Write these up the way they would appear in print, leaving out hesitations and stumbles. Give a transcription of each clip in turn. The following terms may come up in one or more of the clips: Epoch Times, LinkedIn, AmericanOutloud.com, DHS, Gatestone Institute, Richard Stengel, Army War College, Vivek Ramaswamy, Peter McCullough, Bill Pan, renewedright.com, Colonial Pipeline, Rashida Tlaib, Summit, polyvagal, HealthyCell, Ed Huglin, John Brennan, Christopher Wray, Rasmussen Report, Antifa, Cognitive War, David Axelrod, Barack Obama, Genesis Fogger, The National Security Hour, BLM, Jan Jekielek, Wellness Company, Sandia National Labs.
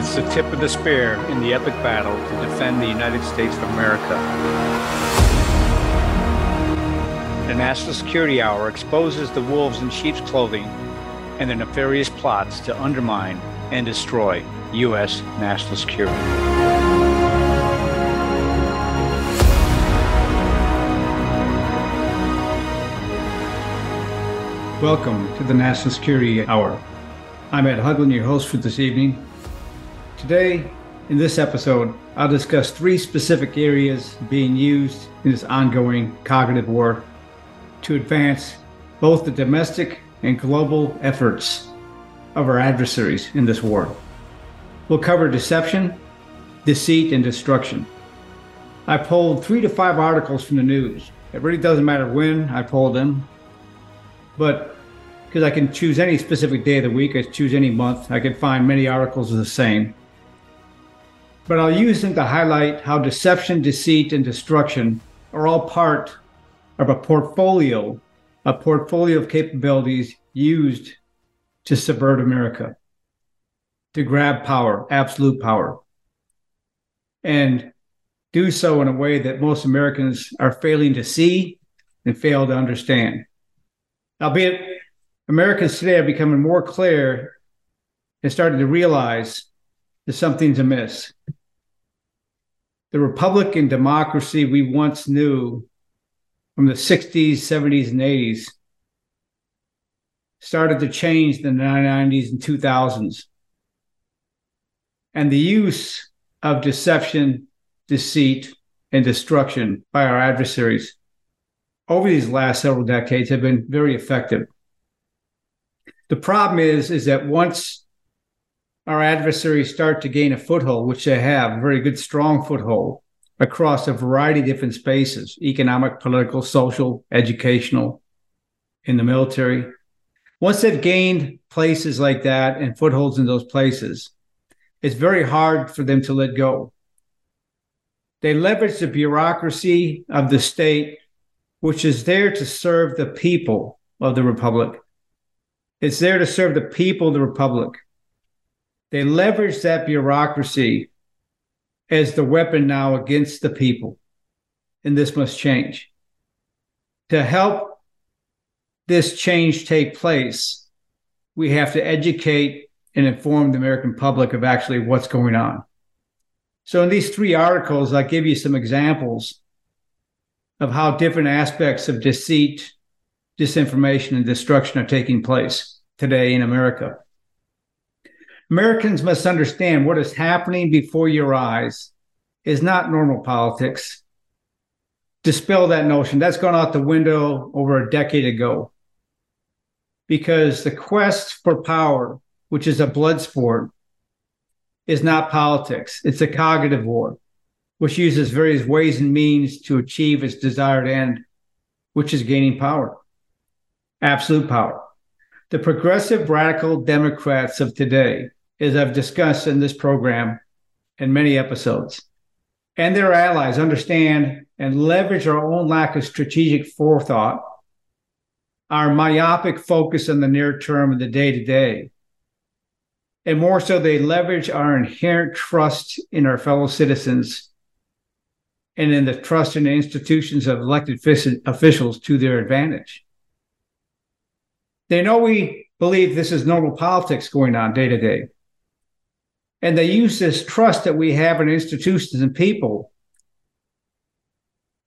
It's the tip of the spear in the epic battle to defend the United States of America. The National Security Hour exposes the wolves in sheep's clothing and their nefarious plots to undermine and destroy U.S. national security. Welcome to the National Security Hour. I'm Ed Huglin, your host for this evening. Today, in this episode, I'll discuss three specific areas being used in this ongoing cognitive war to advance both the domestic and global efforts of our adversaries in this war. We'll cover deception, deceit, and destruction. I pulled 3 to 5 articles from the news. It really doesn't matter when I pulled them, but because I can choose any specific day of the week, I choose any month, I can find many articles of the same. But I'll use them to highlight how deception, deceit, and destruction are all part of a portfolio of capabilities used to subvert America, to grab power, absolute power, and do so in a way that most Americans are failing to see and fail to understand. Albeit, Americans today are becoming more clear and starting to realize that something's amiss. The republic and democracy we once knew from the 60s, 70s, and 80s started to change in the 90s and 2000s. And the use of deception, deceit, and destruction by our adversaries over these last several decades have been very effective. The problem is that once our adversaries start to gain a foothold, which they have, a very good, strong foothold, across a variety of different spaces, economic, political, social, educational, in the military, once they've gained places like that and footholds in those places, it's very hard for them to let go. They leverage the bureaucracy of the state, which is there to serve the people of the republic. It's there to serve the people of the republic. They leverage that bureaucracy as the weapon now against the people. And this must change. To help this change take place, we have to educate and inform the American public of actually what's going on. So in these three articles, I'll give you some examples of how different aspects of deceit, disinformation, and destruction are taking place today in America. Americans must understand what is happening before your eyes is not normal politics. Dispel that notion. That's gone out the window over a decade ago, because the quest for power, which is a blood sport, is not politics. It's a cognitive war, which uses various ways and means to achieve its desired end, which is gaining power. Absolute power. The progressive radical Democrats of today, as I've discussed in this program in many episodes, and their allies understand and leverage our own lack of strategic forethought, our myopic focus on the near term and the day-to-day, and more so they leverage our inherent trust in our fellow citizens and in the trust in the institutions of elected officials to their advantage. They know we believe this is normal politics going on day to day. And they use this trust that we have in institutions and people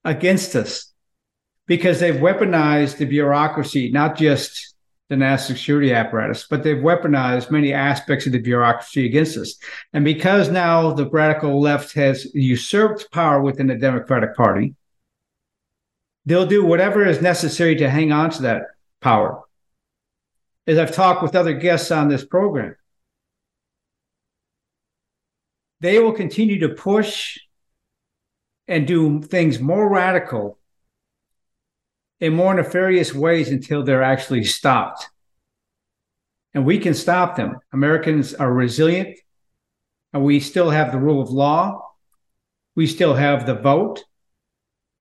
against us, because they've weaponized the bureaucracy, not just the national security apparatus, but they've weaponized many aspects of the bureaucracy against us. And because now the radical left has usurped power within the Democratic Party, they'll do whatever is necessary to hang on to that power. As I've talked with other guests on this program, they will continue to push and do things more radical in more nefarious ways until they're actually stopped. And we can stop them. Americans are resilient, and we still have the rule of law. We still have the vote,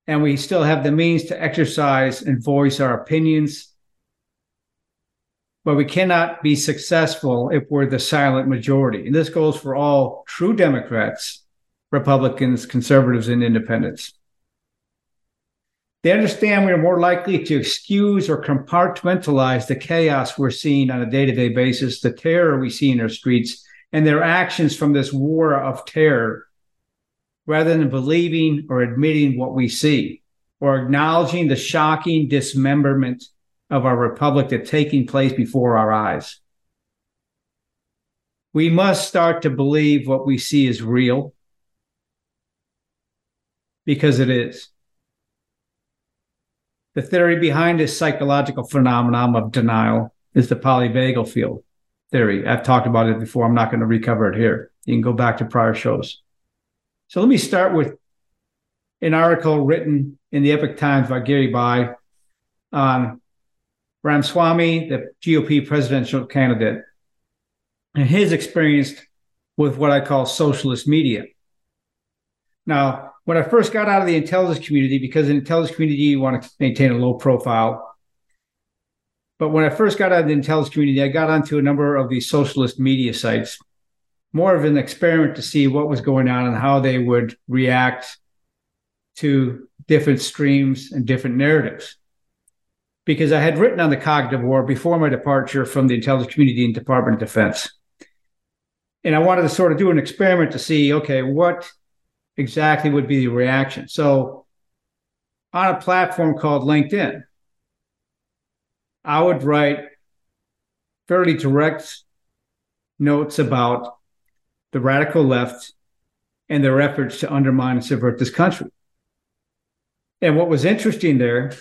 and we still have the means to exercise and voice our opinions But we cannot be successful if we're the silent majority. And this goes for all true Democrats, Republicans, conservatives, and independents. They understand we are more likely to excuse or compartmentalize the chaos we're seeing on a day-to-day basis, the terror we see in our streets, and their actions from this war of terror, rather than believing or admitting what we see, or acknowledging the shocking dismemberment of our republic that's taking place before our eyes. We must start to believe what we see is real, because it is. The theory behind this psychological phenomenon of denial is the polyvagal field theory. I've talked about it before. I'm not going to recover it here. You can go back to prior shows. So let me start with an article written in the Epoch Times by Gary Baye on Ramaswamy, the GOP presidential candidate, and his experience with what I call socialist media. Now, when I first got out of the intelligence community, because in the intelligence community, you want to maintain a low profile. But when I first got out of the intelligence community, I got onto a number of these socialist media sites, more of an experiment to see what was going on and how they would react to different streams and different narratives. Because I had written on the Cognitive War before my departure from the intelligence community and Department of Defense. And I wanted to sort of do an experiment to see, okay, what exactly would be the reaction. So on a platform called LinkedIn, I would write fairly direct notes about the radical left and their efforts to undermine and subvert this country. And what was interesting there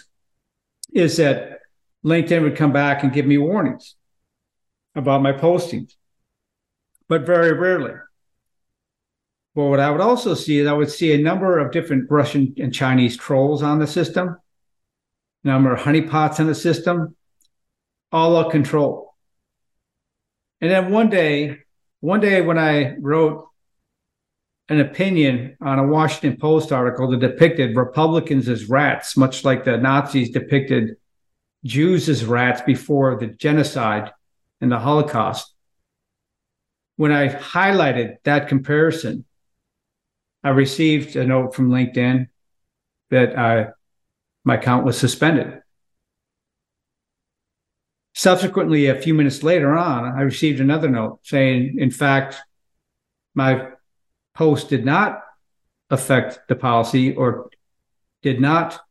is that LinkedIn would come back and give me warnings about my postings, but very rarely. But what I would also see is I would see a number of different Russian and Chinese trolls on the system, a number of honeypots on the system, all out of control. And then one day when I wrote an opinion on a Washington Post article that depicted Republicans as rats, much like the Nazis depicted Jews as rats before the genocide and the Holocaust, when I highlighted that comparison, I received a note from LinkedIn that my account was suspended. Subsequently, a few minutes later on, I received another note saying, in fact, my post did not affect the policy or did not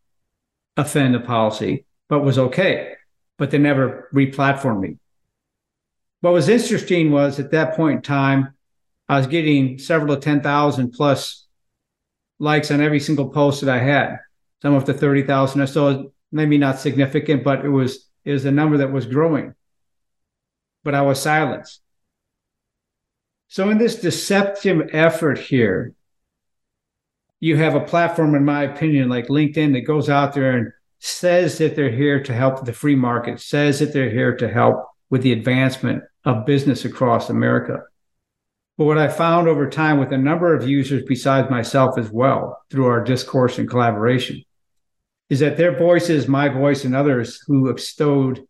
offend the policy, but was okay. But they never replatformed me. What was interesting was at that point in time, I was getting several 10,000 plus likes on every single post that I had, some up to 30,000 or so, maybe not significant, but it was a number that was growing. But I was silenced. So in this deceptive effort here, you have a platform, in my opinion, like LinkedIn, that goes out there and says that they're here to help the free market, says that they're here to help with the advancement of business across America. But what I found over time with a number of users besides myself as well, through our discourse and collaboration, is that their voices, my voice and others who extolled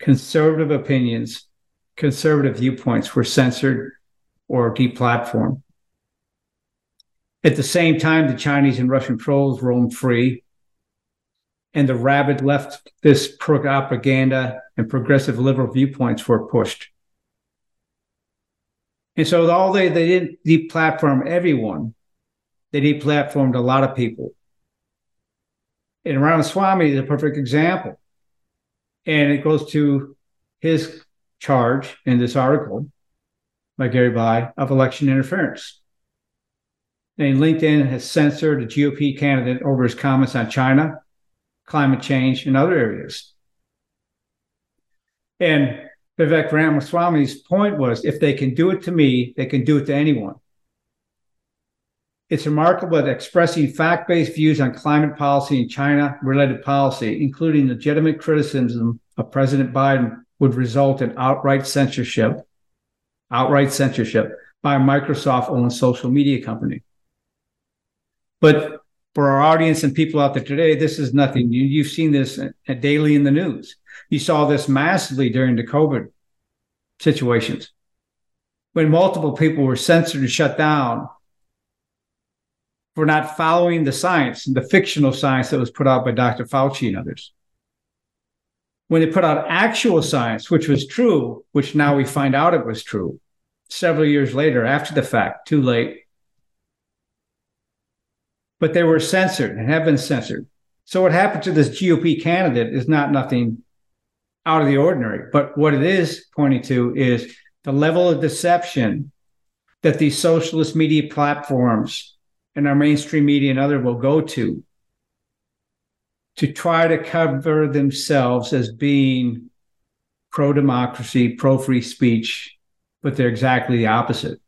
conservative opinions, conservative viewpoints, were censored or deplatformed. At the same time, the Chinese and Russian trolls roamed free, and the rabid left, this propaganda and progressive liberal viewpoints were pushed. And so although they didn't deplatform everyone, they deplatformed a lot of people. And Ramaswamy is a perfect example. And it goes to his charge in this article by Gary Baye of election interference. And LinkedIn has censored a GOP candidate over his comments on China, climate change, and other areas. And Vivek Ramaswamy's point was, if they can do it to me, they can do it to anyone. It's remarkable that expressing fact-based views on climate policy and China-related policy, including legitimate criticism of President Biden, would result in outright censorship by a Microsoft-owned social media company. But for our audience and people out there today, this is nothing. You've seen this daily in the news. You saw this massively during the COVID situations when multiple people were censored and shut down for not following the science, the fictional science that was put out by Dr. Fauci and others. When they put out actual science, which was true, which now we find out it was true, several years later, after the fact, too late. But they were censored and have been censored. So what happened to this GOP candidate is not nothing out of the ordinary. But what it is pointing to is the level of deception that these socialist media platforms and our mainstream media and other will go to try to cover themselves as being pro-democracy, pro-free speech, but they're exactly the opposite.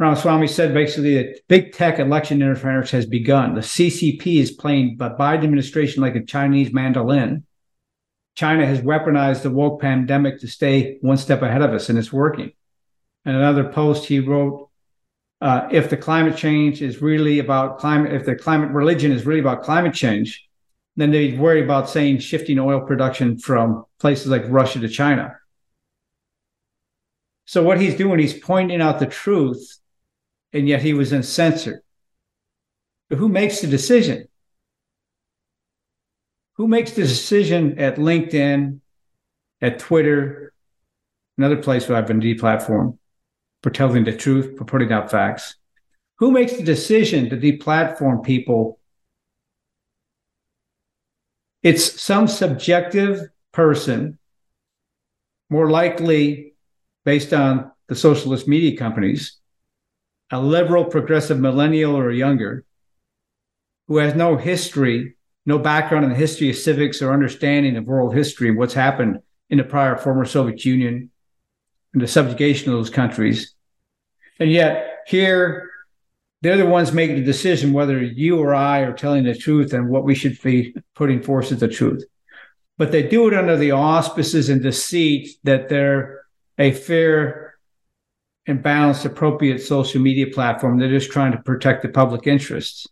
Ramaswamy said basically that big tech election interference has begun. The CCP is playing the Biden administration like a Chinese mandolin. China has weaponized the woke pandemic to stay one step ahead of us, and it's working. In another post, he wrote, if the climate change is really about climate, if the climate religion is really about climate change, then they'd worry about saying shifting oil production from places like Russia to China. So what he's doing, he's pointing out the truth. And yet he was censored. But who makes the decision? Who makes the decision at LinkedIn, at Twitter, another place where I've been deplatformed for telling the truth, for putting out facts? Who makes the decision to deplatform people? It's some subjective person, more likely based on the socialist media companies, a liberal, progressive millennial or younger who has no history, no background in the history of civics or understanding of world history, what's happened in the prior former Soviet Union and the subjugation of those countries. And yet here, they're the ones making the decision whether you or I are telling the truth and what we should be putting forth as the truth. But they do it under the auspices and deceit that they're a fair and balanced, appropriate social media platform. They're just trying to protect the public interests.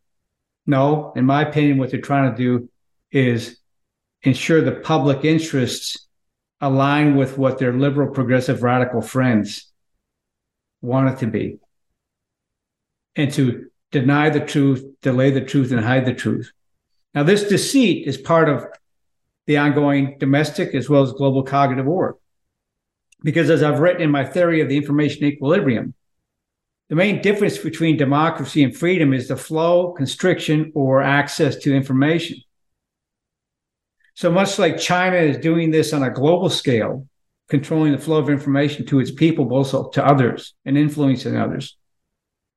No, in my opinion, what they're trying to do is ensure the public interests align with what their liberal, progressive, radical friends want it to be. And to deny the truth, delay the truth, and hide the truth. Now, this deceit is part of the ongoing domestic as well as global cognitive war. Because as I've written in my theory of the information equilibrium, the main difference between democracy and freedom is the flow, constriction, or access to information. So much like China is doing this on a global scale, controlling the flow of information to its people, but also to others and influencing others.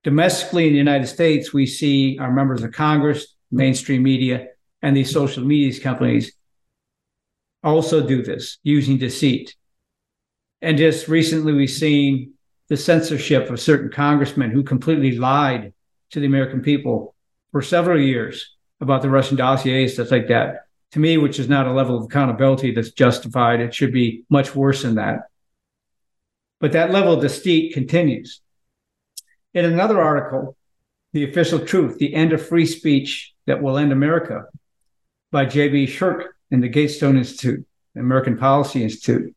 Domestically in the United States, we see our members of Congress, mainstream media, and these social media companies also do this using deceit. And just recently, we've seen the censorship of certain congressmen who completely lied to the American people for several years about the Russian dossiers, stuff like that. To me, which is not a level of accountability that's justified. It should be much worse than that. But that level of deceit continues. In another article, The Official Truth, The End of Free Speech That Will End America, by J.B. Shirk in the Gatestone Institute, the American Policy Institute,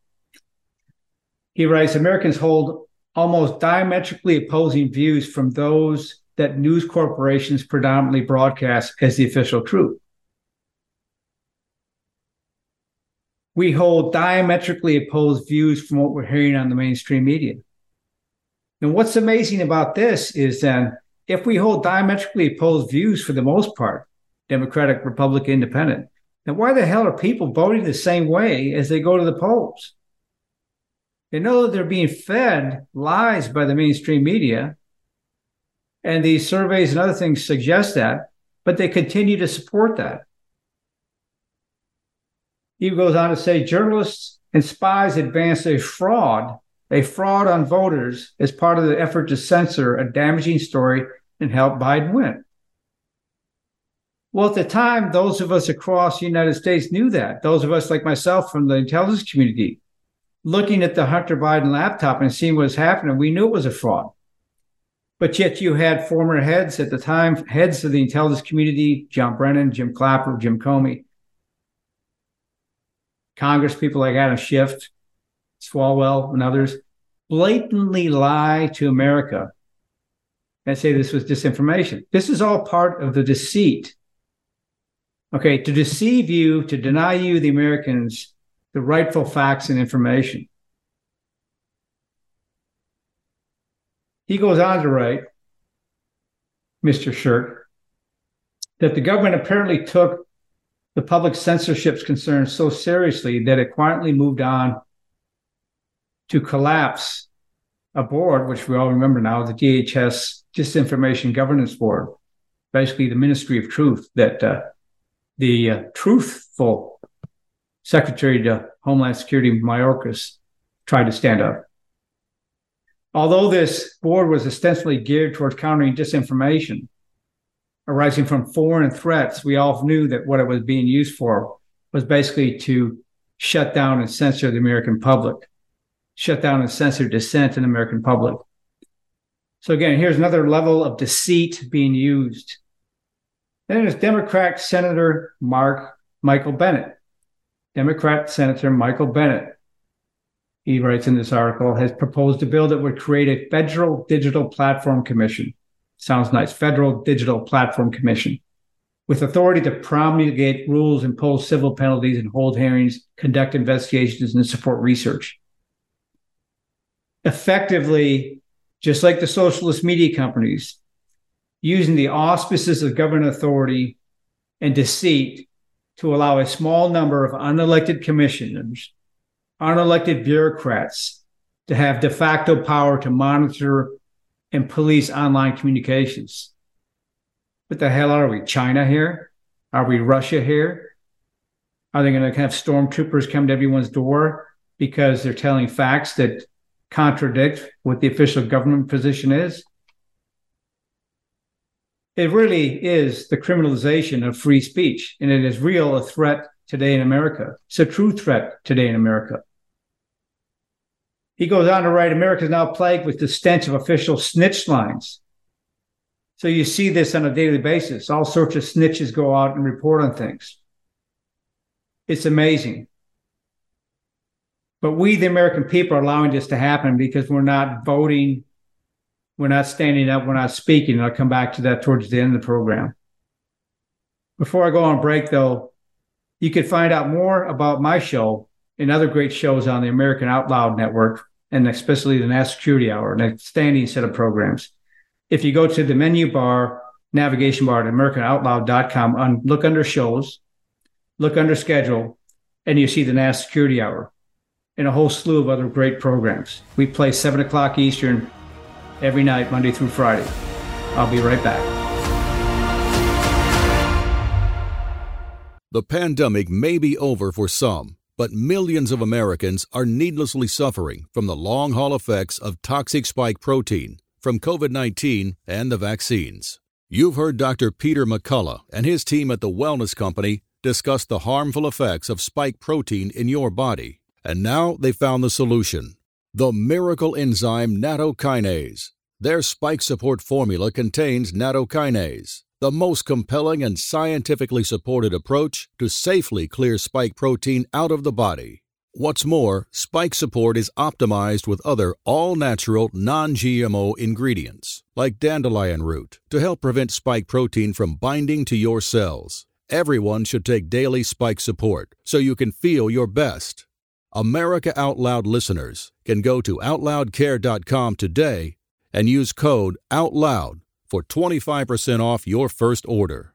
he writes, Americans hold almost diametrically opposing views from those that news corporations predominantly broadcast as the official truth. We hold diametrically opposed views from what we're hearing on the mainstream media. And what's amazing about this is then, if we hold diametrically opposed views for the most part, Democratic, Republican, Independent, then why the hell are people voting the same way as they go to the polls? They know that they're being fed lies by the mainstream media, and these surveys and other things suggest that, but they continue to support that. He goes on to say, journalists and spies advance a fraud on voters as part of the effort to censor a damaging story and help Biden win. Well, at the time, those of us across the United States knew that. Those of us like myself from the intelligence community looking at the Hunter Biden laptop and seeing what was happening, we knew it was a fraud. But yet you had former heads at the time, heads of the intelligence community, John Brennan, Jim Clapper, Jim Comey, Congress people like Adam Schiff, Swalwell, and others, blatantly lie to America and say this was disinformation. This is all part of the deceit. Okay, to deceive you, to deny you, the Americans, the rightful facts and information. He goes on to write, Mr. Shirk, that the government apparently took the public censorship's concerns so seriously that it quietly moved on to collapse a board, which we all remember now, the DHS Disinformation Governance Board, basically the Ministry of Truth that the truthful Secretary to Homeland Security, Mayorkas, tried to stand up. Although this board was ostensibly geared towards countering disinformation arising from foreign threats, we all knew that what it was being used for was basically to shut down and censor the American public, shut down and censor dissent in the American public. So again, here's another level of deceit being used. Then there's Democrat Senator Michael Bennett. Democrat Senator Michael Bennett, he writes in this article, has proposed a bill that would create a Federal Digital Platform Commission. Sounds nice. Federal Digital Platform Commission with authority to promulgate rules, impose civil penalties, and hold hearings, conduct investigations, and support research. Effectively, just like the socialist media companies, using the auspices of government authority and deceit to allow a small number of unelected commissioners, unelected bureaucrats, to have de facto power to monitor and police online communications. What the hell are we, China here? Are we Russia here? Are they going to have stormtroopers come to everyone's door because they're telling facts that contradict what the official government position is? It really is the criminalization of free speech, and it is real a threat today in America. It's a true threat today in America. He goes on to write, America is now plagued with the stench of official snitch lines. So you see this on a daily basis. All sorts of snitches go out and report on things. It's amazing. But we, the American people, are allowing this to happen because we're not voting, we're not standing up, we're not speaking. And I'll come back to that towards the end of the program. Before I go on break, though, you can find out more about my show and other great shows on the American Out Loud Network, and especially the National Security Hour, an outstanding set of programs. If you go to the menu bar, navigation bar at AmericanOutloud.com, and look under shows, look under schedule, and you see the National Security Hour and a whole slew of other great programs. We play 7 o'clock Eastern every night, Monday through Friday. I'll be right back. The pandemic may be over for some, but millions of Americans are needlessly suffering from the long-haul effects of toxic spike protein from COVID-19 and the vaccines. You've heard Dr. Peter McCullough and his team at the Wellness Company discuss the harmful effects of spike protein in your body, and now they found the solution, the miracle enzyme nattokinase. Their spike support formula contains nattokinase, the most compelling and scientifically supported approach to safely clear spike protein out of the body. What's more, spike support is optimized with other all-natural, non-GMO ingredients, like dandelion root, to help prevent spike protein from binding to your cells. Everyone should take daily spike support so you can feel your best. America Out Loud listeners can go to OutLoudCare.com today and use code OUTLOUD for 25% off your first order.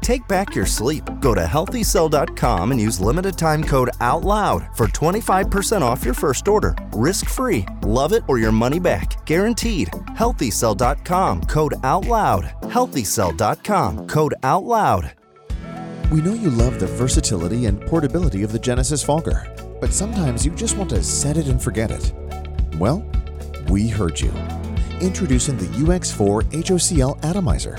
Take back your sleep. Go to HealthyCell.com and use limited time code OUTLOUD for 25% off your first order. Risk-free. Love it or your money back. Guaranteed. HealthyCell.com. Code OUTLOUD. HealthyCell.com. Code OUTLOUD. We know you love the versatility and portability of the Genesis Fogger, but sometimes you just want to set it and forget it. Well, we heard you. Introducing the UX4 HOCL Atomizer.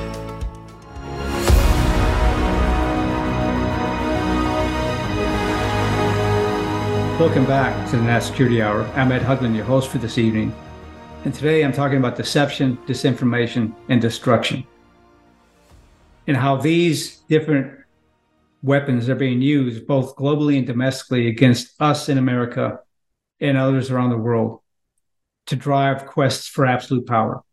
Welcome back to the National Security Hour. I'm Ed Hugland, your host for this evening. And today I'm talking about deception, disinformation, and destruction, and how these different weapons are being used both globally and domestically against us in America and others around the world to drive quests for absolute power.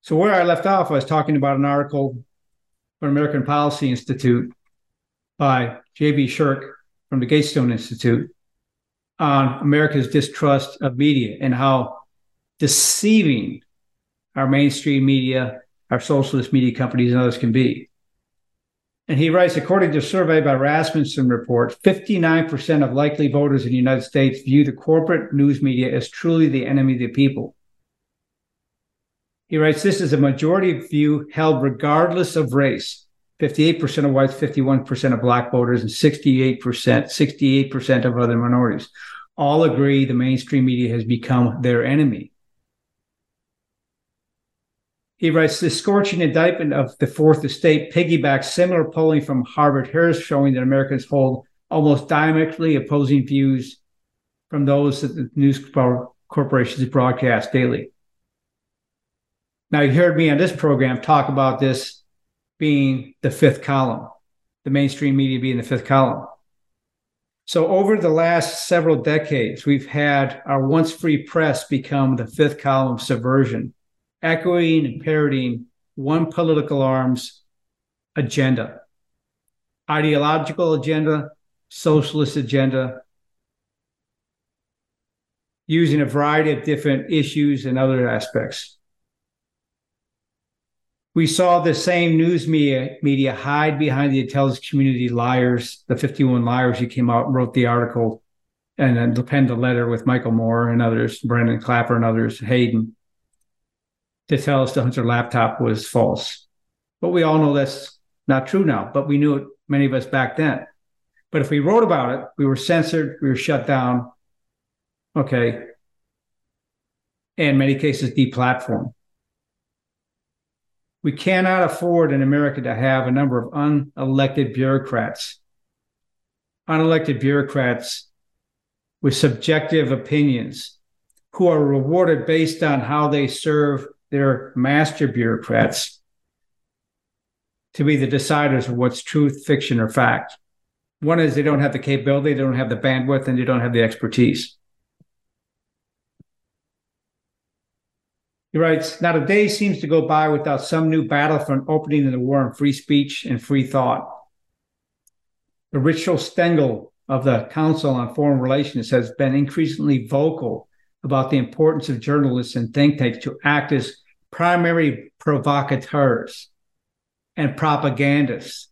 So where I left off, I was talking about an article from American Policy Institute by J.B. Shirk from the Gatestone Institute on America's distrust of media and how deceiving our mainstream media, our socialist media companies and others can be. And he writes, according to a survey by Rasmussen Report, 59% of likely voters in the United States view the corporate news media as truly the enemy of the people. He writes, this is a majority view held regardless of race. 58% of whites, 51% of black voters, and 68% of other minorities all agree the mainstream media has become their enemy. He writes, this scorching indictment of the Fourth Estate piggybacks similar polling from Harvard Harris showing that Americans hold almost diametrically opposing views from those that the news corporations broadcast daily. Now, you heard me on this program talk about this being the fifth column, the mainstream media being the fifth column. So over the last several decades, we've had our once free press become the fifth column of subversion, echoing and parodying one political arm's agenda, ideological agenda, socialist agenda, using a variety of different issues and other aspects. We saw the same news media hide behind the intelligence community liars, the 51 liars who came out and wrote the article and then penned the letter with Michael Moore and others, Brennan, Clapper and others, Hayden, to tell us the Hunter laptop was false. But we all know that's not true now, but we knew it, many of us, back then. But if we wrote about it, we were censored, we were shut down, okay, and in many cases deplatformed. We cannot afford in America to have a number of unelected bureaucrats. Unelected bureaucrats with subjective opinions who are rewarded based on how they serve their master bureaucrats to be the deciders of what's truth, fiction, or fact. One is they don't have the capability, they don't have the bandwidth, and they don't have the expertise. He writes, not a day seems to go by without some new battlefront opening in the war on free speech and free thought. The Richard Stengel of the Council on Foreign Relations has been increasingly vocal about the importance of journalists and think tanks to act as primary provocateurs and propagandists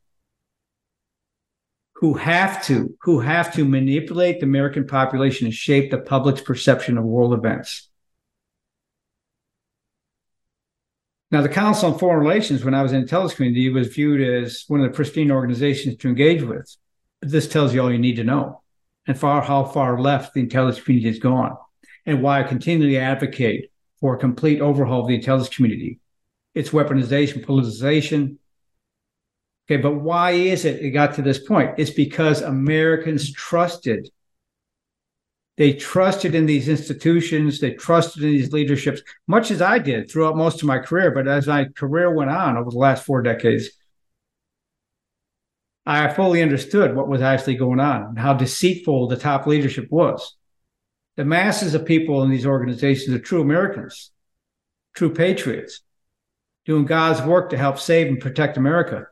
who have to manipulate the American population and shape the public's perception of world events. Now, the Council on Foreign Relations, when I was in the intelligence community, was viewed as one of the pristine organizations to engage with. But this tells you all you need to know and how far left the intelligence community has gone and why I continually advocate for a complete overhaul of the intelligence community, its weaponization, politicization, Okay, but why is it it got to this point? It's because Americans trusted. They trusted in these institutions. They trusted in these leaderships, much as I did throughout most of my career. But as my career went on over the last 4 decades, I fully understood what was actually going on and how deceitful the top leadership was. The masses of people in these organizations are true Americans, true patriots, doing God's work to help save and protect America.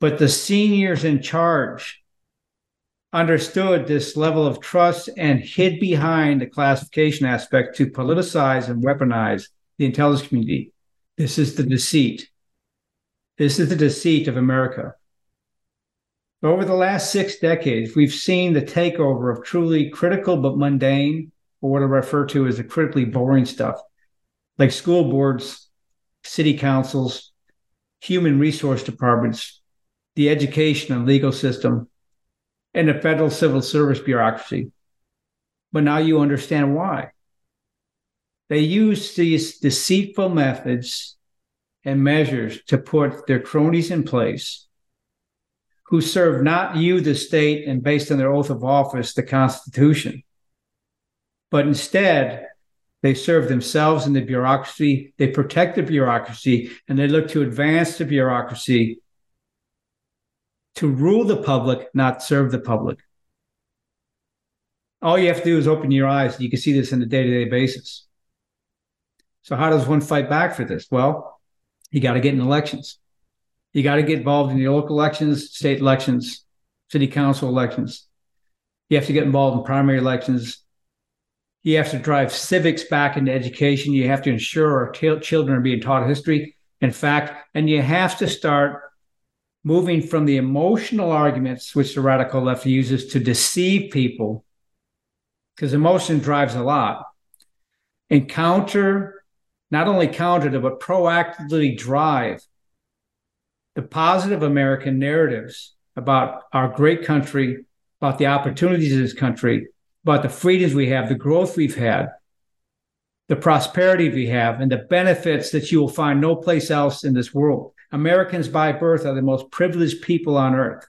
But the seniors in charge understood this level of trust and hid behind the classification aspect to politicize and weaponize the intelligence community. This is the deceit. This is the deceit of America. Over the last 6 decades, we've seen the takeover of truly critical but mundane, or what I refer to as the critically boring stuff, like school boards, city councils, human resource departments, the education and legal system, and the federal civil service bureaucracy. But now you understand why. They use these deceitful methods and measures to put their cronies in place who serve not you, the state, and based on their oath of office, the Constitution. But instead, they serve themselves and the bureaucracy, they protect the bureaucracy, and they look to advance the bureaucracy to rule the public, not serve the public. All you have to do is open your eyes, and you can see this on a day-to-day basis. So how does one fight back for this? Well, you got to get in elections. You got to get involved in your local elections, state elections, city council elections. You have to get involved in primary elections. You have to drive civics back into education. You have to ensure our children are being taught history and fact, and you have to start moving from the emotional arguments, which the radical left uses to deceive people, because emotion drives a lot, and counter, not only counter, but proactively drive the positive American narratives about our great country, about the opportunities of this country, about the freedoms we have, the growth we've had, the prosperity we have, and the benefits that you will find no place else in this world. Americans by birth are the most privileged people on earth.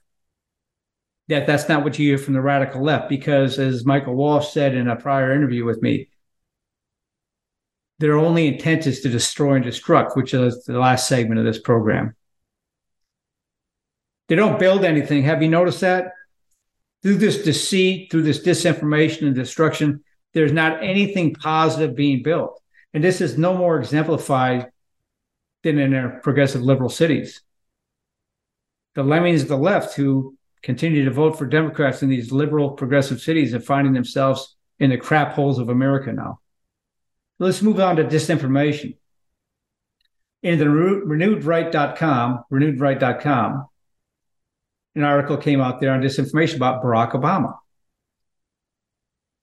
That's not what you hear from the radical left, because as Michael Walsh said in a prior interview with me, their only intent is to destroy and destruct, which is the last segment of this program. They don't build anything. Have you noticed that? Through this deceit, through this disinformation and destruction, there's not anything positive being built. And this is no more exemplified than in their progressive liberal cities. The lemmings of the left who continue to vote for Democrats in these liberal progressive cities are finding themselves in the crap holes of America now. Let's move on to disinformation. In the renewedright.com, an article came out there on disinformation about Barack Obama.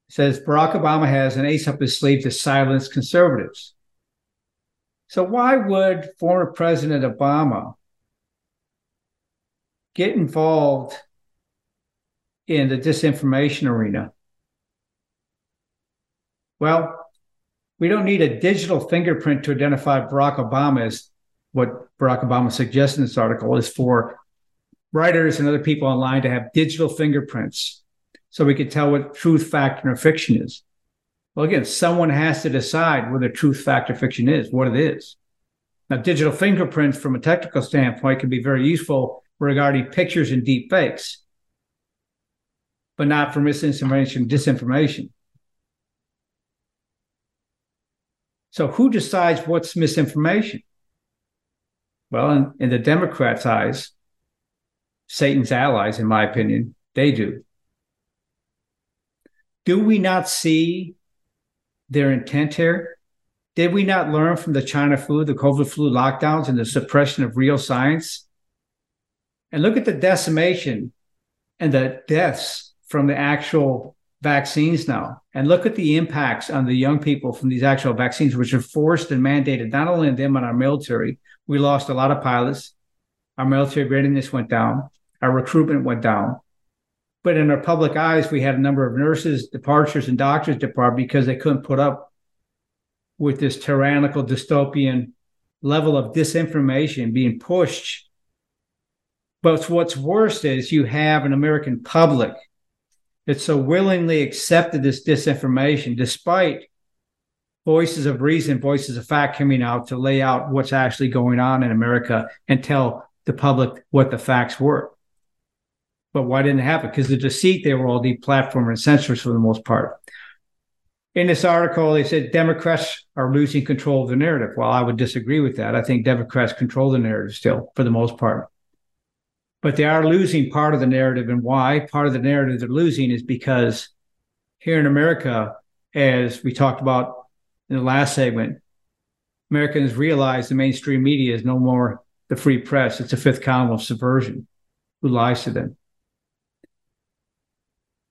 It says Barack Obama has an ace up his sleeve to silence conservatives. So why would former President Obama get involved in the disinformation arena? Well, we don't need a digital fingerprint to identify Barack Obama as what Barack Obama suggests in this article is for writers and other people online to have digital fingerprints so we can tell what truth, fact, or fiction is. Well, again, someone has to decide whether truth, fact, or fiction is, what it is. Now, digital fingerprints from a technical standpoint can be very useful regarding pictures and deep fakes, but not for misinformation and disinformation. So who decides what's misinformation? Well, in the Democrats' eyes, Satan's allies, in my opinion, they do. Do we not see their intent here? Did we not learn from the China flu, the COVID flu lockdowns, and the suppression of real science? And look at the decimation and the deaths from the actual vaccines now. And look at the impacts on the young people from these actual vaccines, which are forced and mandated, not only on them, but on our military. We lost a lot of pilots. Our military readiness went down. Our recruitment went down. But in our public eyes, we had a number of nurses, departures, and doctors depart because they couldn't put up with this tyrannical, dystopian level of disinformation being pushed But what's worse is you have an American public that so willingly accepted this disinformation, despite voices of reason, voices of fact coming out to lay out what's actually going on in America and tell the public what the facts were. But why didn't it happen? Because the deceit, they were all deplatformed and censors for the most part. In this article, they said Democrats are losing control of the narrative. Well, I would disagree with that. I think Democrats control the narrative still, for the most part. But they are losing part of the narrative. And why? Part of the narrative they're losing is because here in America, as we talked about in the last segment, Americans realize the mainstream media is no more the free press. It's a fifth column of subversion who lies to them.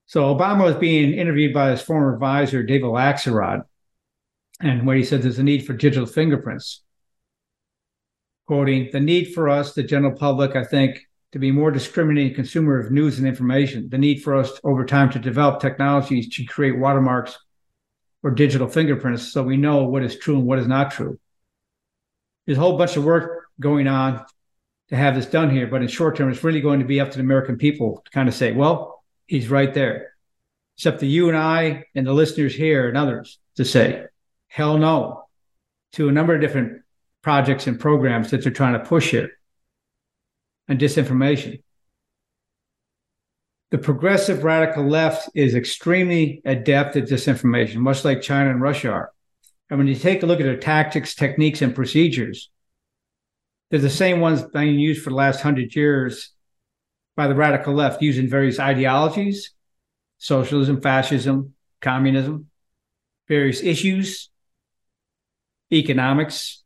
So Obama was being interviewed by his former advisor, David Axelrod, and where he said there's a need for digital fingerprints. Quoting, the need for us, the general public, I think, to be more discriminating consumer of news and information, the need for us over time to develop technologies to create watermarks or digital fingerprints so we know what is true and what is not true. There's a whole bunch of work going on to have this done here, but in short term, it's really going to be up to the American people to kind of say, well, he's right there. It's up to you and I and the listeners here and others to say, hell no, to a number of different projects and programs that they're trying to push here and disinformation. The progressive radical left is extremely adept at disinformation, much like China and Russia are. And when you take a look at their tactics, techniques, and procedures, they're the same ones being used for the last 100 years by the radical left, using various ideologies, socialism, fascism, communism, various issues, economics,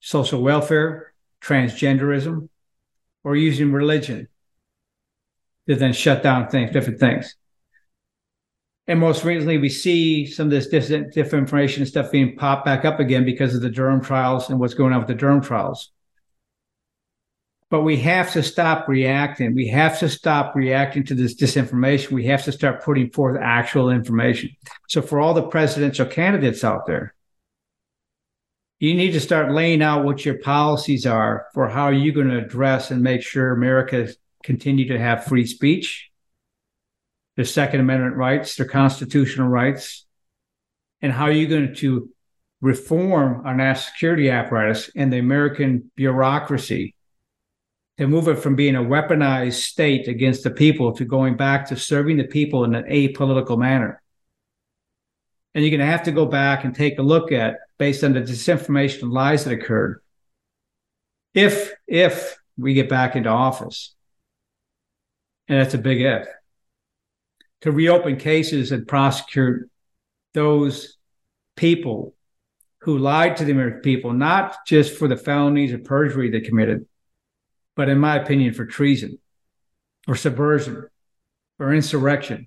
social welfare, transgenderism, or using religion to then shut down things, different things. And most recently, we see some of this disinformation stuff being popped back up again because of the Durham trials and what's going on with the Durham trials. But we have to stop reacting. We have to stop reacting to this disinformation. We have to start putting forth actual information. So for all the presidential candidates out there, you need to start laying out what your policies are for how you're going to address and make sure America continue to have free speech, their Second Amendment rights, their constitutional rights, and how you're going to reform our national security apparatus and the American bureaucracy to move it from being a weaponized state against the people to going back to serving the people in an apolitical manner. And you're going to have to go back and take a look at, based on the disinformation and lies that occurred, if we get back into office, and that's a big if, to reopen cases and prosecute those people who lied to the American people, not just for the felonies of perjury they committed, but in my opinion, for treason or subversion or insurrection,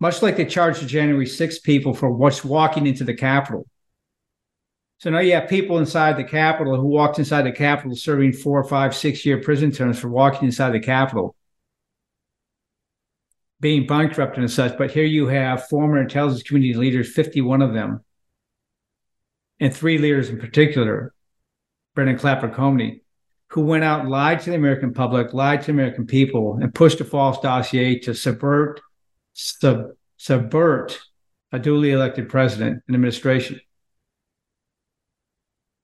much like they charged the January 6th people for what's walking into the Capitol. So now you have people inside the Capitol who walked inside the Capitol serving 4, 5, 6 year prison terms for walking inside the Capitol, being bankrupted and such. But here you have former intelligence community leaders, 51 of them, and 3 leaders in particular, Brennan, Clapper, Comey, who went out and lied to the American public, lied to the American people, and pushed a false dossier to subvert a duly elected president and administration.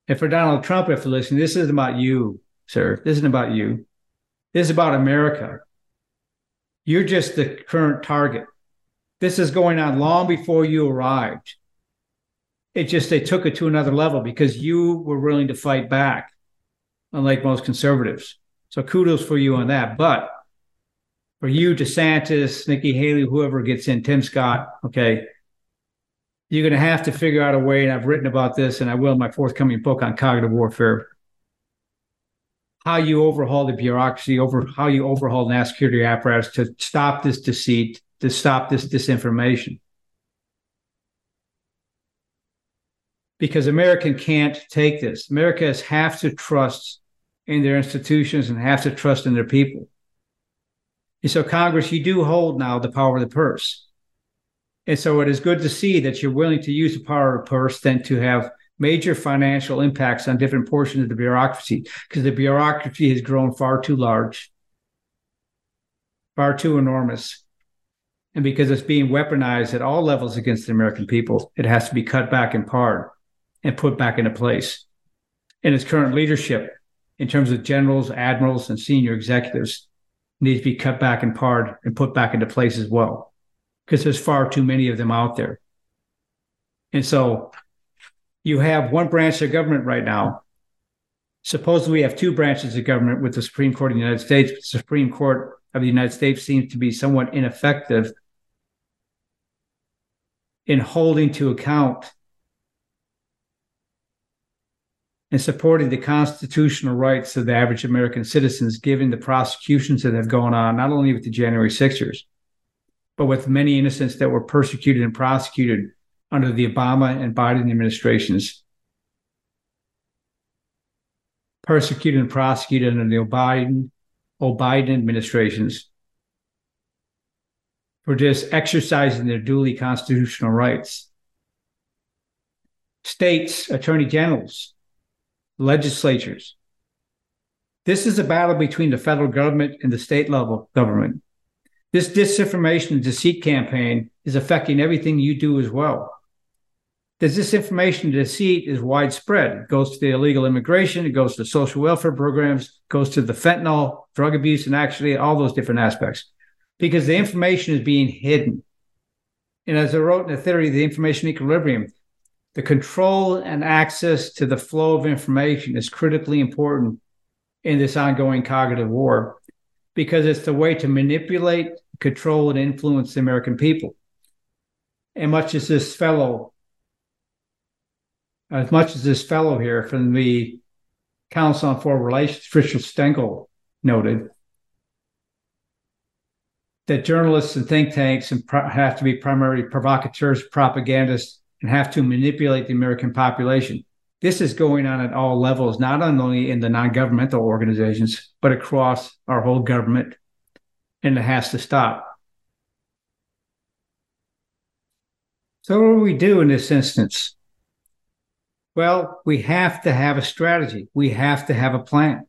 And for Donald Trump, if you're listening, this isn't about you, sir. This isn't about you. This is about America. You're just the current target. This is going on long before you arrived. It just, they took it to another level because you were willing to fight back, unlike most conservatives. So kudos for you on that. But for you, DeSantis, Nikki Haley, whoever gets in, Tim Scott, okay, you're going to have to figure out a way, and I've written about this, and I will in my forthcoming book on cognitive warfare, how you overhaul the bureaucracy, how you overhaul national security apparatus to stop this deceit, to stop this disinformation. Because America can't take this. Americans have to trust in their institutions and have to trust in their people. And so Congress, you do hold now the power of the purse. And so it is good to see that you're willing to use the power of the purse than to have major financial impacts on different portions of the bureaucracy, because the bureaucracy has grown far too large far too enormous. And because it's being weaponized at all levels against the American people, it has to be cut back and pared and put back into place. And its current leadership, in terms of generals, admirals, and senior executives, needs to be cut back and pared and put back into place as well, because there's far too many of them out there. And so you have one branch of government right now. Supposedly we have two branches of government with the Supreme Court of the United States. But the Supreme Court of the United States seems to be somewhat ineffective in holding to account and supporting the constitutional rights of the average American citizens, given the prosecutions that have gone on, not only with the January 6ers, but with many innocents that were persecuted and prosecuted under the Obama and Biden administrations. Persecuted and prosecuted under the Biden administrations for just exercising their duly constitutional rights. States, attorney generals, legislatures. This is a battle between the federal government and the state level government. This disinformation and deceit campaign is affecting everything you do as well. This disinformation and deceit is widespread. It goes to the illegal immigration, it goes to social welfare programs, it goes to the fentanyl, drug abuse, and actually all those different aspects, because the information is being hidden. And as I wrote in the theory of the information equilibrium, the control and access to the flow of information is critically important in this ongoing cognitive war, because it's the way to manipulate, control, and influence the American people. And much as this fellow here from the Council on Foreign Relations, Richard Stengel, noted, that journalists and think tanks have to be primarily provocateurs, propagandists, and have to manipulate the American population. This is going on at all levels, not only in the non-governmental organizations, but across our whole government, and it has to stop. So what do we do in this instance? Well, we have to have a strategy. We have to have a plan.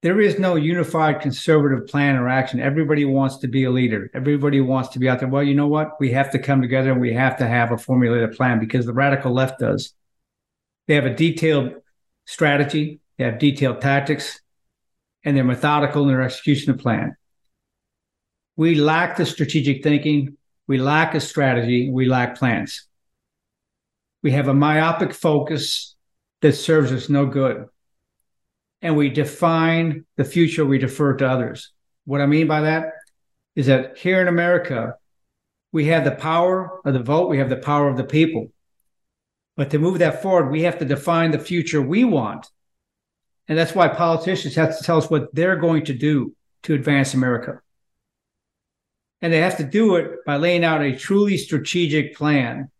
There is no unified conservative plan or action. Everybody wants to be a leader. Everybody wants to be out there. Well, you know what? We have to come together and we have to have a formulated plan, because the radical left does. They have a detailed strategy. They have detailed tactics, and they're methodical in their execution of plan. We lack the strategic thinking. We lack a strategy. We lack plans. We have a myopic focus that serves us no good. And we define the future, we defer to others. What I mean by that is that here in America, we have the power of the vote, we have the power of the people. But to move that forward, we have to define the future we want. And that's why politicians have to tell us what they're going to do to advance America. And they have to do it by laying out a truly strategic plan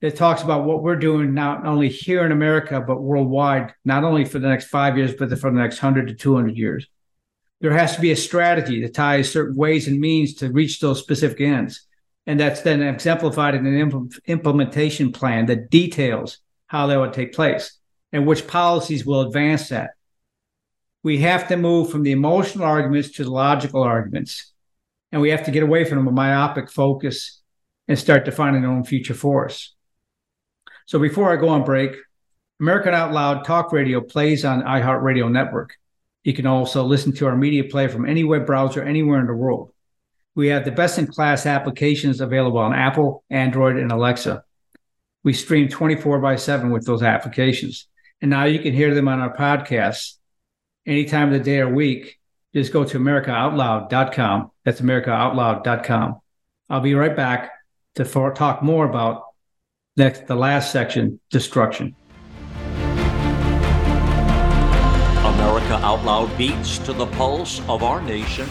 that talks about what we're doing not only here in America, but worldwide, not only for the next 5 years, but for the next 100 to 200 years. There has to be a strategy that ties certain ways and means to reach those specific ends. And that's then exemplified in an implementation plan that details how that would take place and which policies will advance that. We have to move from the emotional arguments to the logical arguments. And we have to get away from a myopic focus and start defining our own future for us. So before I go on break, American Out Loud Talk Radio plays on iHeartRadio Network. You can also listen to our media player from any web browser anywhere in the world. We have the best-in-class applications available on Apple, Android, and Alexa. We stream 24/7 with those applications. And now you can hear them on our podcasts any time of the day or week. Just go to AmericanOutloud.com. That's AmericanOutloud.com. I'll be right back to talk more about next, the last section, destruction. America Out Loud beats to the pulse of our nation.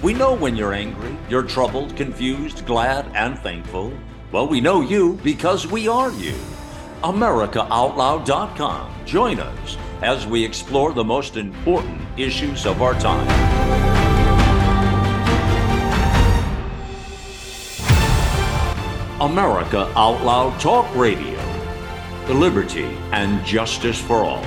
We know when you're angry, you're troubled, confused, glad, and thankful. Well, we know you because we are you. AmericaOutloud.com. Join us as we explore the most important issues of our time. America Out Loud Talk Radio, the liberty and justice for all.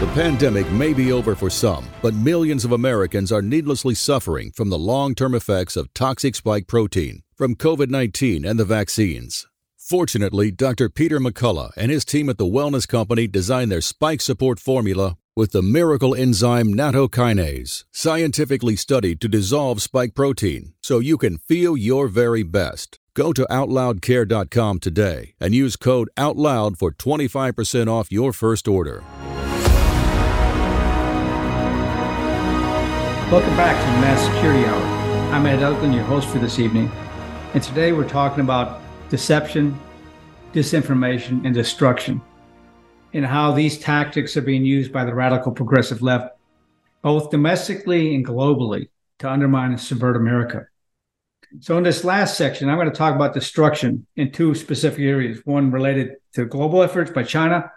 The pandemic may be over for some, but millions of Americans are needlessly suffering from the long-term effects of toxic spike protein from COVID-19 and the vaccines. Fortunately, Dr. Peter McCullough and his team at the Wellness Company designed their spike support formula with the miracle enzyme natokinase, scientifically studied to dissolve spike protein so you can feel your very best. Go to OutLoudCare.com today and use code OUTLOUD for 25% off your first order. Welcome back to the National Security Hour. I'm Ed Elkin, your host for this evening. And today we're talking about deception, disinformation, and destruction, and how these tactics are being used by the radical progressive left, both domestically and globally, to undermine and subvert America. So in this last section, I'm going to talk about destruction in two specific areas, one related to global efforts by China,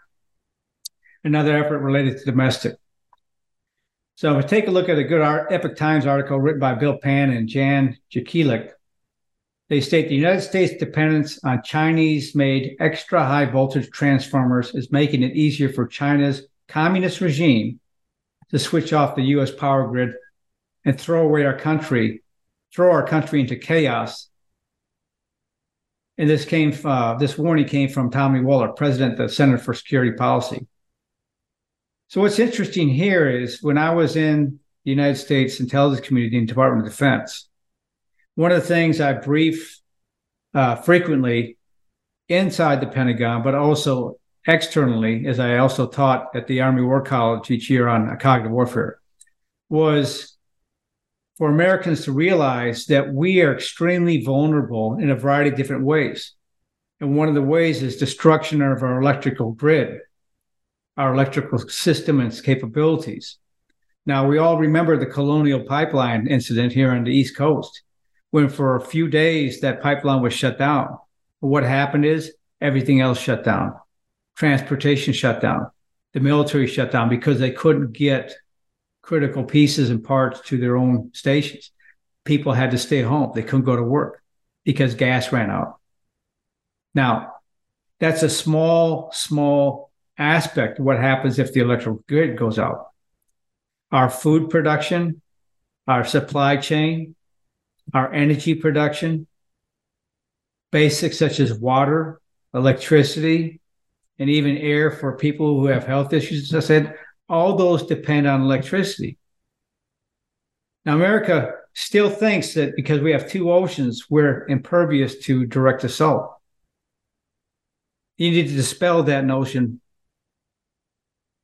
another effort related to domestic. So if we take a look at a good Epoch Times article written by Bill Pan and Jan Jekielek, they state the United States' dependence on Chinese-made extra-high voltage transformers is making it easier for China's communist regime to switch off the U.S. power grid and throw our country into chaos. And this warning came from Tommy Waller, president of the Center for Security Policy. So what's interesting here is when I was in the United States intelligence community and Department of Defense, one of the things I brief frequently inside the Pentagon, but also externally, as I also taught at the Army War College each year on cognitive warfare, was for Americans to realize that we are extremely vulnerable in a variety of different ways. And one of the ways is destruction of our electrical grid, our electrical system and its capabilities. Now, we all remember the Colonial Pipeline incident here on the East Coast, when for a few days that pipeline was shut down. But what happened is everything else shut down. Transportation shut down. The military shut down because they couldn't get critical pieces and parts to their own stations. People had to stay home. They couldn't go to work because gas ran out. Now, that's a small aspect of what happens if the electrical grid goes out. Our food production, our supply chain, our energy production, basics such as water, electricity, and even air for people who have health issues, as I said, all those depend on electricity. Now, America still thinks that because we have two oceans, we're impervious to direct assault. You need to dispel that notion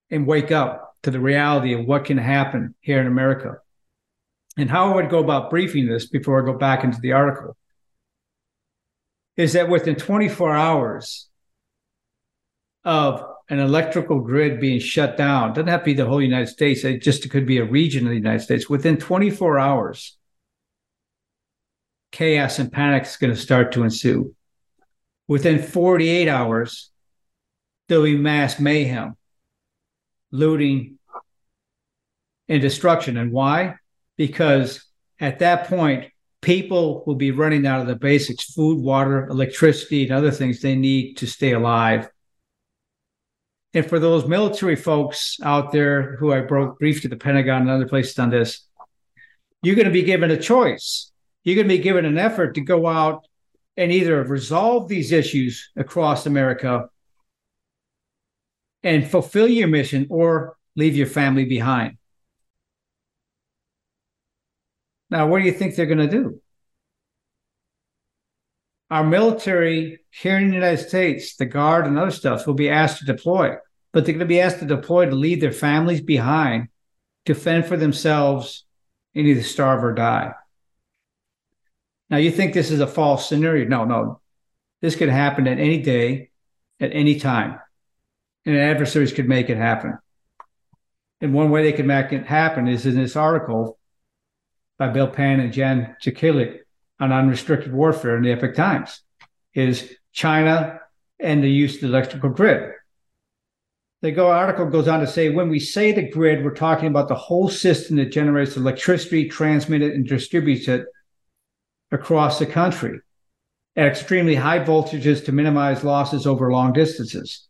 and wake up to the reality of what can happen here in America. And how I would go about briefing this before I go back into the article is that within 24 hours of an electrical grid being shut down, doesn't have to be the whole United States, it just could be a region of the United States, within 24 hours, chaos and panic is going to start to ensue. Within 48 hours, there'll be mass mayhem, looting, and destruction. And why? Because at that point, people will be running out of the basics, food, water, electricity, and other things they need to stay alive. And for those military folks out there who I briefed at the Pentagon and other places on this, you're going to be given a choice. You're going to be given an effort to go out and either resolve these issues across America and fulfill your mission or leave your family behind. Now, what do you think they're going to do? Our military here in the United States, the Guard and other stuff, will be asked to deploy. But they're going to be asked to deploy to leave their families behind, to fend for themselves, and either starve or die. Now, you think this is a false scenario. No. This could happen at any day, at any time. And adversaries could make it happen. And one way they could make it happen is in this article by Bill Pan and Jan Jekielek on unrestricted warfare in the Epoch Times, is China and the use of the electrical grid. Article goes on to say, when we say the grid, we're talking about the whole system that generates electricity, transmits it, and distributes it across the country at extremely high voltages to minimize losses over long distances.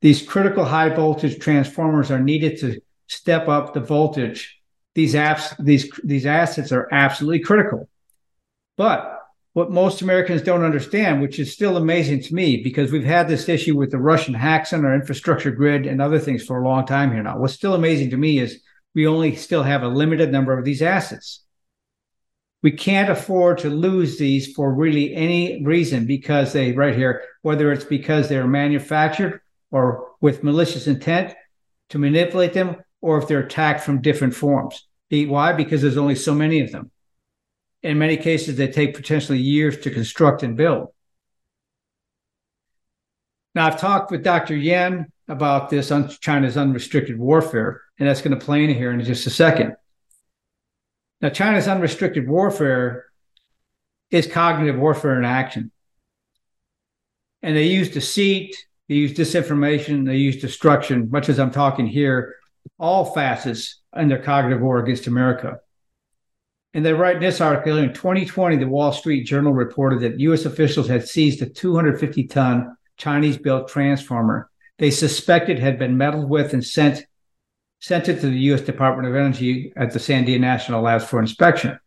These critical high voltage transformers are needed to step up the voltage. These assets are absolutely critical. But what most Americans don't understand, which is still amazing to me, because we've had this issue with the Russian hacks on our infrastructure grid and other things for a long time here now. What's still amazing to me is we only still have a limited number of these assets. We can't afford to lose these for really any reason, because they, right here, whether it's because they're manufactured or with malicious intent to manipulate them, or if they're attacked from different forms. Why? Because there's only so many of them. In many cases, they take potentially years to construct and build. Now, I've talked with Dr. Yen about this on China's unrestricted warfare, and that's going to play in here in just a second. Now, China's unrestricted warfare is cognitive warfare in action. And they use deceit, they use disinformation, they use destruction, much as I'm talking here, all facets in their cognitive war against America. And they write in this article, in 2020, the Wall Street Journal reported that U.S. officials had seized a 250-ton Chinese-built transformer they suspected had been meddled with and sent it to the U.S. Department of Energy at the Sandia National Labs for inspection.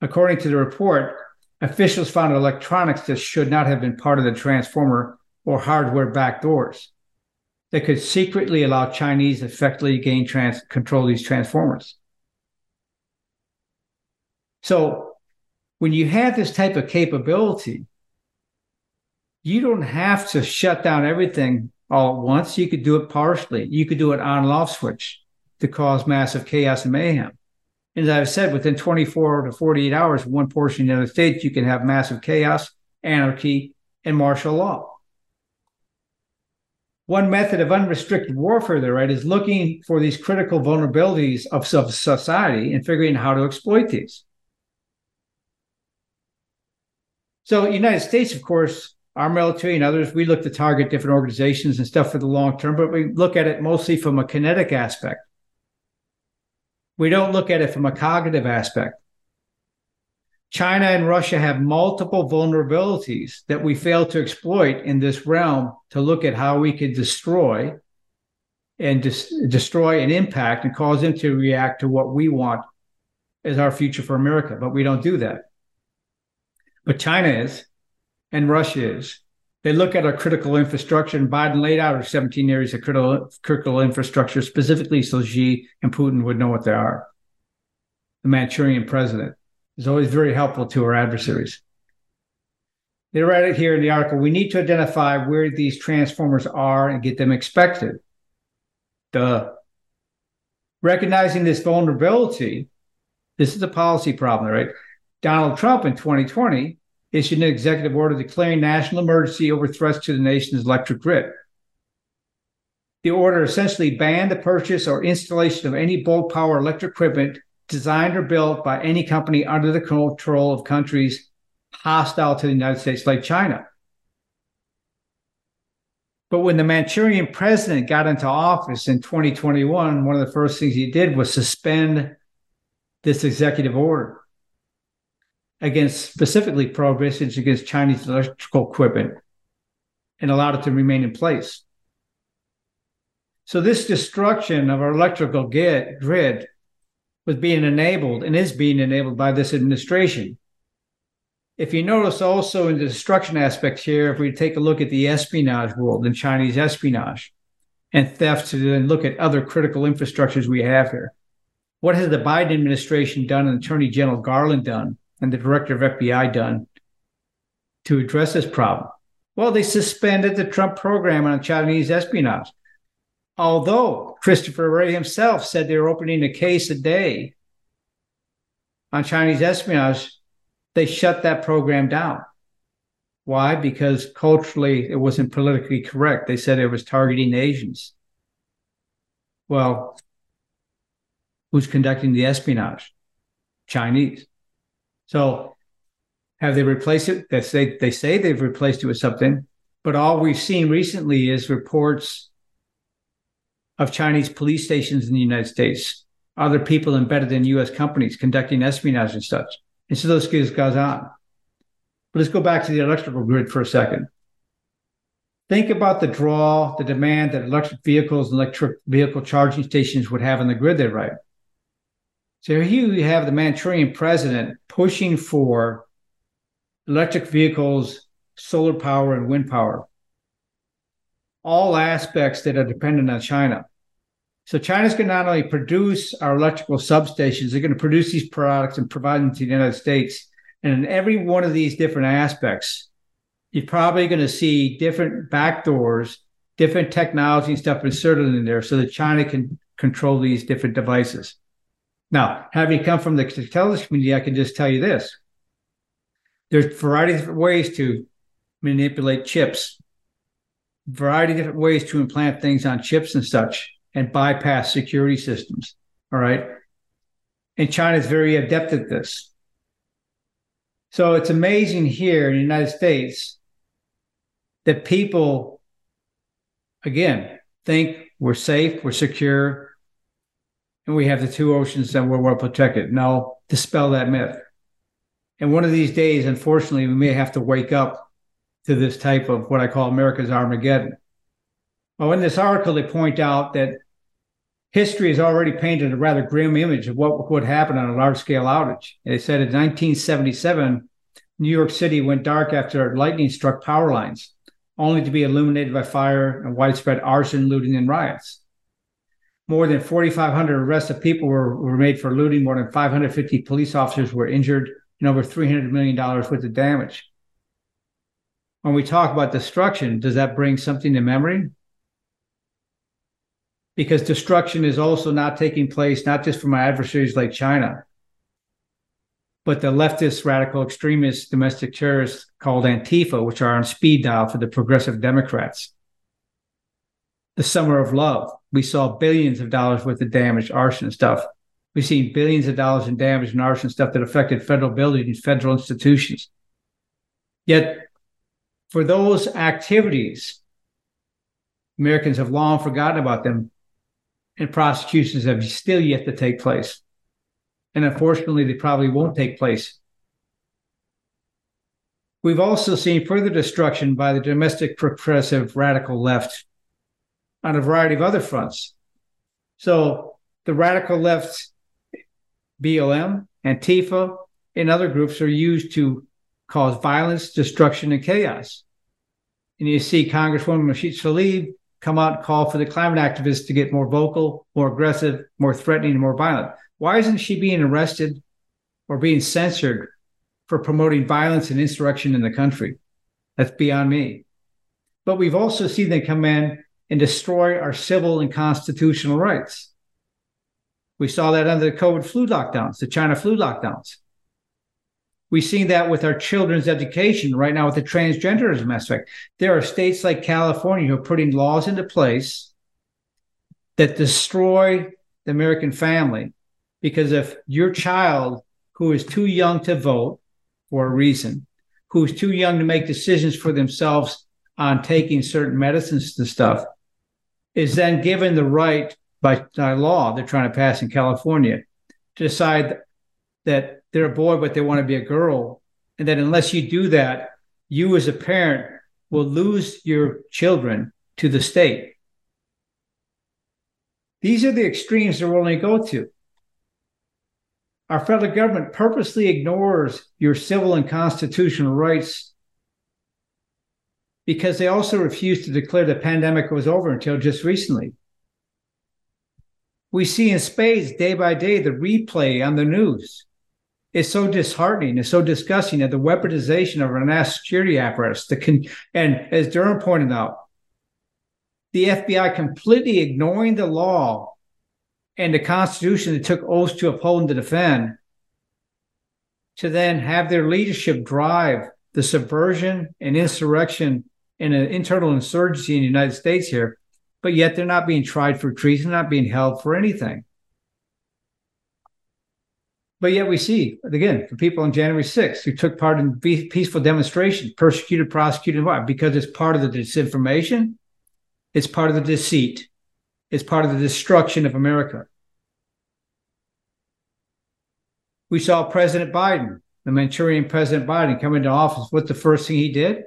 According to the report, officials found electronics that should not have been part of the transformer or hardware backdoors that could secretly allow Chinese effectively gain control of these transformers. So when you have this type of capability, you don't have to shut down everything all at once. You could do it partially. You could do an on and off switch to cause massive chaos and mayhem. And as I've said, within 24 to 48 hours, one portion of the United States, you can have massive chaos, anarchy, and martial law. One method of unrestricted warfare, there, right, is looking for these critical vulnerabilities of society and figuring out how to exploit these. So the United States, of course, our military and others, we look to target different organizations and stuff for the long term, but we look at it mostly from a kinetic aspect. We don't look at it from a cognitive aspect. China and Russia have multiple vulnerabilities that we fail to exploit in this realm to look at how we could destroy and destroy and impact and cause them to react to what we want as our future for America. But we don't do that. But China is. And Russia is. They look at our critical infrastructure, and Biden laid out our 17 areas of critical infrastructure, specifically so Xi and Putin would know what they are. The Manchurian president is always very helpful to our adversaries. They write it here in the article, we need to identify where these transformers are and get them inspected. Recognizing this vulnerability, this is a policy problem, right? Donald Trump in 2020 issued an executive order declaring national emergency over threats to the nation's electric grid. The order essentially banned the purchase or installation of any bulk power electric equipment designed or built by any company under the control of countries hostile to the United States, like China. But when the Manchurian president got into office in 2021, one of the first things he did was suspend this executive order against specifically prohibitions against Chinese electrical equipment and allowed it to remain in place. So this destruction of our electrical grid was being enabled and is being enabled by this administration. If you notice also in the destruction aspect here, if we take a look at the espionage world and Chinese espionage and theft, to then look at other critical infrastructures we have here. What has the Biden administration done and Attorney General Garland done and the director of FBI done to address this problem? Well, they suspended the Trump program on Chinese espionage. Although Christopher Wray himself said they were opening a case a day on Chinese espionage, they shut that program down. Why? Because culturally, it wasn't politically correct. They said it was targeting Asians. Well, who's conducting the espionage? Chinese. So have they replaced it? They say they've replaced it with something, but all we've seen recently is reports of Chinese police stations in the United States, other people embedded in U.S. companies conducting espionage and such. And so those things goes on. But let's go back to the electrical grid for a second. Think about the draw, the demand that electric vehicles and electric vehicle charging stations would have on the grid they write. So here you have the Manchurian president pushing for electric vehicles, solar power, and wind power, all aspects that are dependent on China. So China's going to not only produce our electrical substations, they're going to produce these products and provide them to the United States. And in every one of these different aspects, you're probably going to see different backdoors, different technology and stuff inserted in there so that China can control these different devices. Now, having come from the intelligence community, I can just tell you this. There's a variety of different ways to manipulate chips, a variety of different ways to implant things on chips and such, and bypass security systems, all right? And China's very adept at this. So it's amazing here in the United States that people, again, think we're safe, we're secure, and we have the two oceans that we're well protected. No, dispel that myth. And one of these days, unfortunately, we may have to wake up to this type of what I call America's Armageddon. Well, in this article, they point out that history has already painted a rather grim image of what would happen on a large-scale outage. They said in 1977, New York City went dark after lightning struck power lines, only to be illuminated by fire and widespread arson, looting, and riots. More than 4,500 arrests of people were made for looting. More than 550 police officers were injured, and over $300 million worth of damage. When we talk about destruction, does that bring something to memory? Because destruction is also not taking place, not just from our adversaries like China, but the leftist, radical, extremist, domestic terrorists called Antifa, which are on speed dial for the progressive Democrats. The Summer of Love, we saw billions of dollars worth of damage, arson and stuff. We've seen billions of dollars in damage and arson stuff that affected federal buildings, federal institutions. Yet, for those activities, Americans have long forgotten about them, and prosecutions have still yet to take place. And unfortunately, they probably won't take place. We've also seen further destruction by the domestic progressive radical left on a variety of other fronts. So the radical left, BLM, Antifa, and other groups are used to cause violence, destruction, and chaos. And you see Congresswoman Rashida Tlaib come out and call for the climate activists to get more vocal, more aggressive, more threatening, and more violent. Why isn't she being arrested or being censored for promoting violence and insurrection in the country? That's beyond me. But we've also seen them come in and destroy our civil and constitutional rights. We saw that under the COVID flu lockdowns, the China flu lockdowns. We've seen that with our children's education right now with the transgenderism aspect. There are states like California who are putting laws into place that destroy the American family, because if your child who is too young to vote for a reason, who is too young to make decisions for themselves on taking certain medicines and stuff, is then given the right by law they're trying to pass in California to decide that they're a boy, but they want to be a girl. And that unless you do that, you as a parent will lose your children to the state. These are the extremes they're willing to go to. Our federal government purposely ignores your civil and constitutional rights because they also refuse to declare the pandemic was over until just recently. We see in spades day by day the replay on the news. It's so disheartening. It's so disgusting that the weaponization of our national security apparatus. And as Durham pointed out, the FBI completely ignoring the law and the Constitution that took oaths to uphold and to defend, to then have their leadership drive the subversion and insurrection and an internal insurgency in the United States here, but yet they're not being tried for treason, not being held for anything. But yet we see, again, the people on January 6th who took part in peaceful demonstrations, persecuted, prosecuted, why? Because it's part of the disinformation, it's part of the deceit, it's part of the destruction of America. We saw President Biden, the Manchurian President Biden, come into office. What's the first thing he did?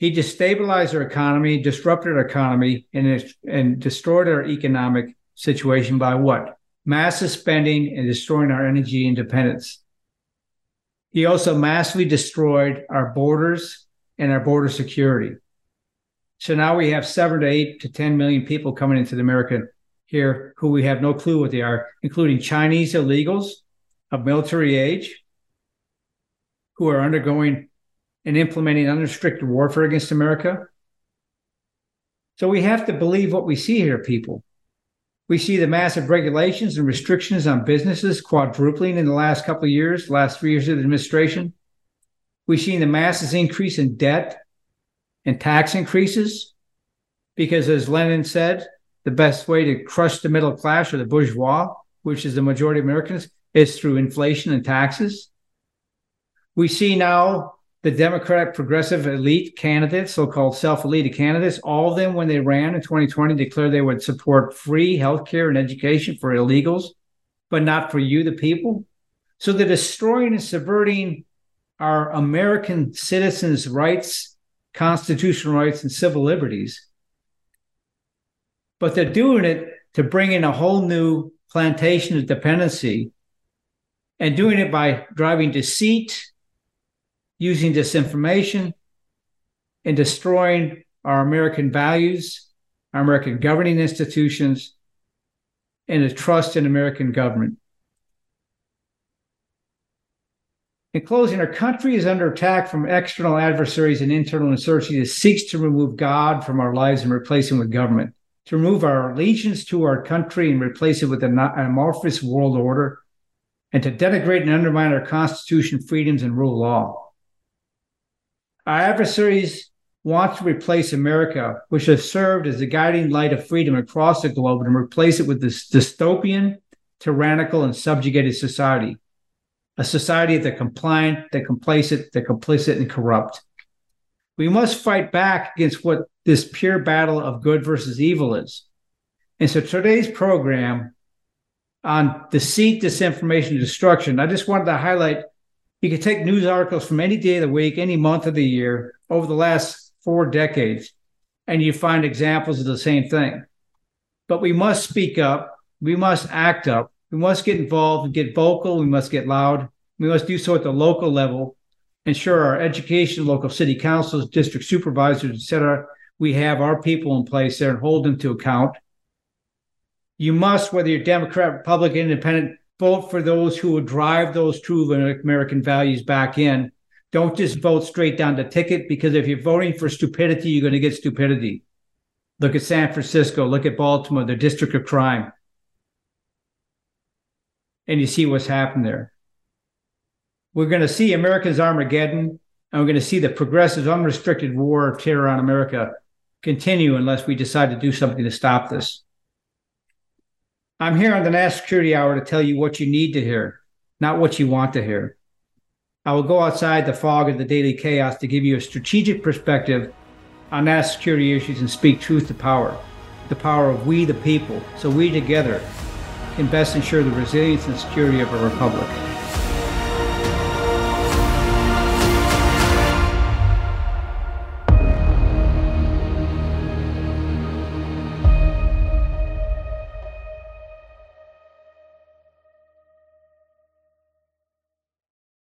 He destabilized our economy, disrupted our economy, and destroyed our economic situation by what? Massive spending and destroying our energy independence. He also massively destroyed our borders and our border security. So now we have 7 to 8 to 10 million people coming into America here who we have no clue what they are, including Chinese illegals of military age who are undergoing and implementing unrestricted warfare against America. So we have to believe what we see here, people. We see the massive regulations and restrictions on businesses quadrupling in the last couple of years, last 3 years of the administration. We've seen the massive increase in debt and tax increases because, as Lenin said, the best way to crush the middle class or the bourgeois, which is the majority of Americans, is through inflation and taxes. We see now the Democratic progressive elite candidates, so-called self-elite candidates, all of them when they ran in 2020 declared they would support free healthcare and education for illegals, but not for you, the people. So they're destroying and subverting our American citizens' rights, constitutional rights, and civil liberties. But they're doing it to bring in a whole new plantation of dependency and doing it by driving deceit, using disinformation, and destroying our American values, our American governing institutions, and the trust in American government. In closing, our country is under attack from external adversaries and internal insurgency that seeks to remove God from our lives and replace him with government, to remove our allegiance to our country and replace it with an amorphous world order, and to denigrate and undermine our Constitution, freedoms, and rule of law. Our adversaries want to replace America, which has served as the guiding light of freedom across the globe, and replace it with this dystopian, tyrannical, and subjugated society, a society that compliant, that complacent, that complicit, and corrupt. We must fight back against what this pure battle of good versus evil is. And so today's program on deceit, disinformation, and destruction, I just wanted to highlight. You can take news articles from any day of the week, any month of the year, over the last 4 decades, and you find examples of the same thing. But we must speak up. We must act up. We must get involved and get vocal. We must get loud. We must do so at the local level. Ensure our education, local city councils, district supervisors, et cetera, we have our people in place there and hold them to account. You must, whether you're Democrat, Republican, Independent, vote for those who will drive those true American values back in. Don't just vote straight down the ticket, because if you're voting for stupidity, you're going to get stupidity. Look at San Francisco. Look at Baltimore, the district of crime. And you see what's happened there. We're going to see America's Armageddon, and we're going to see the progressive, unrestricted war of terror on America continue unless we decide to do something to stop this. I'm here on the National Security Hour to tell you what you need to hear, not what you want to hear. I will go outside the fog of the daily chaos to give you a strategic perspective on national security issues and speak truth to power, the power of we the people, so we together can best ensure the resilience and security of our republic.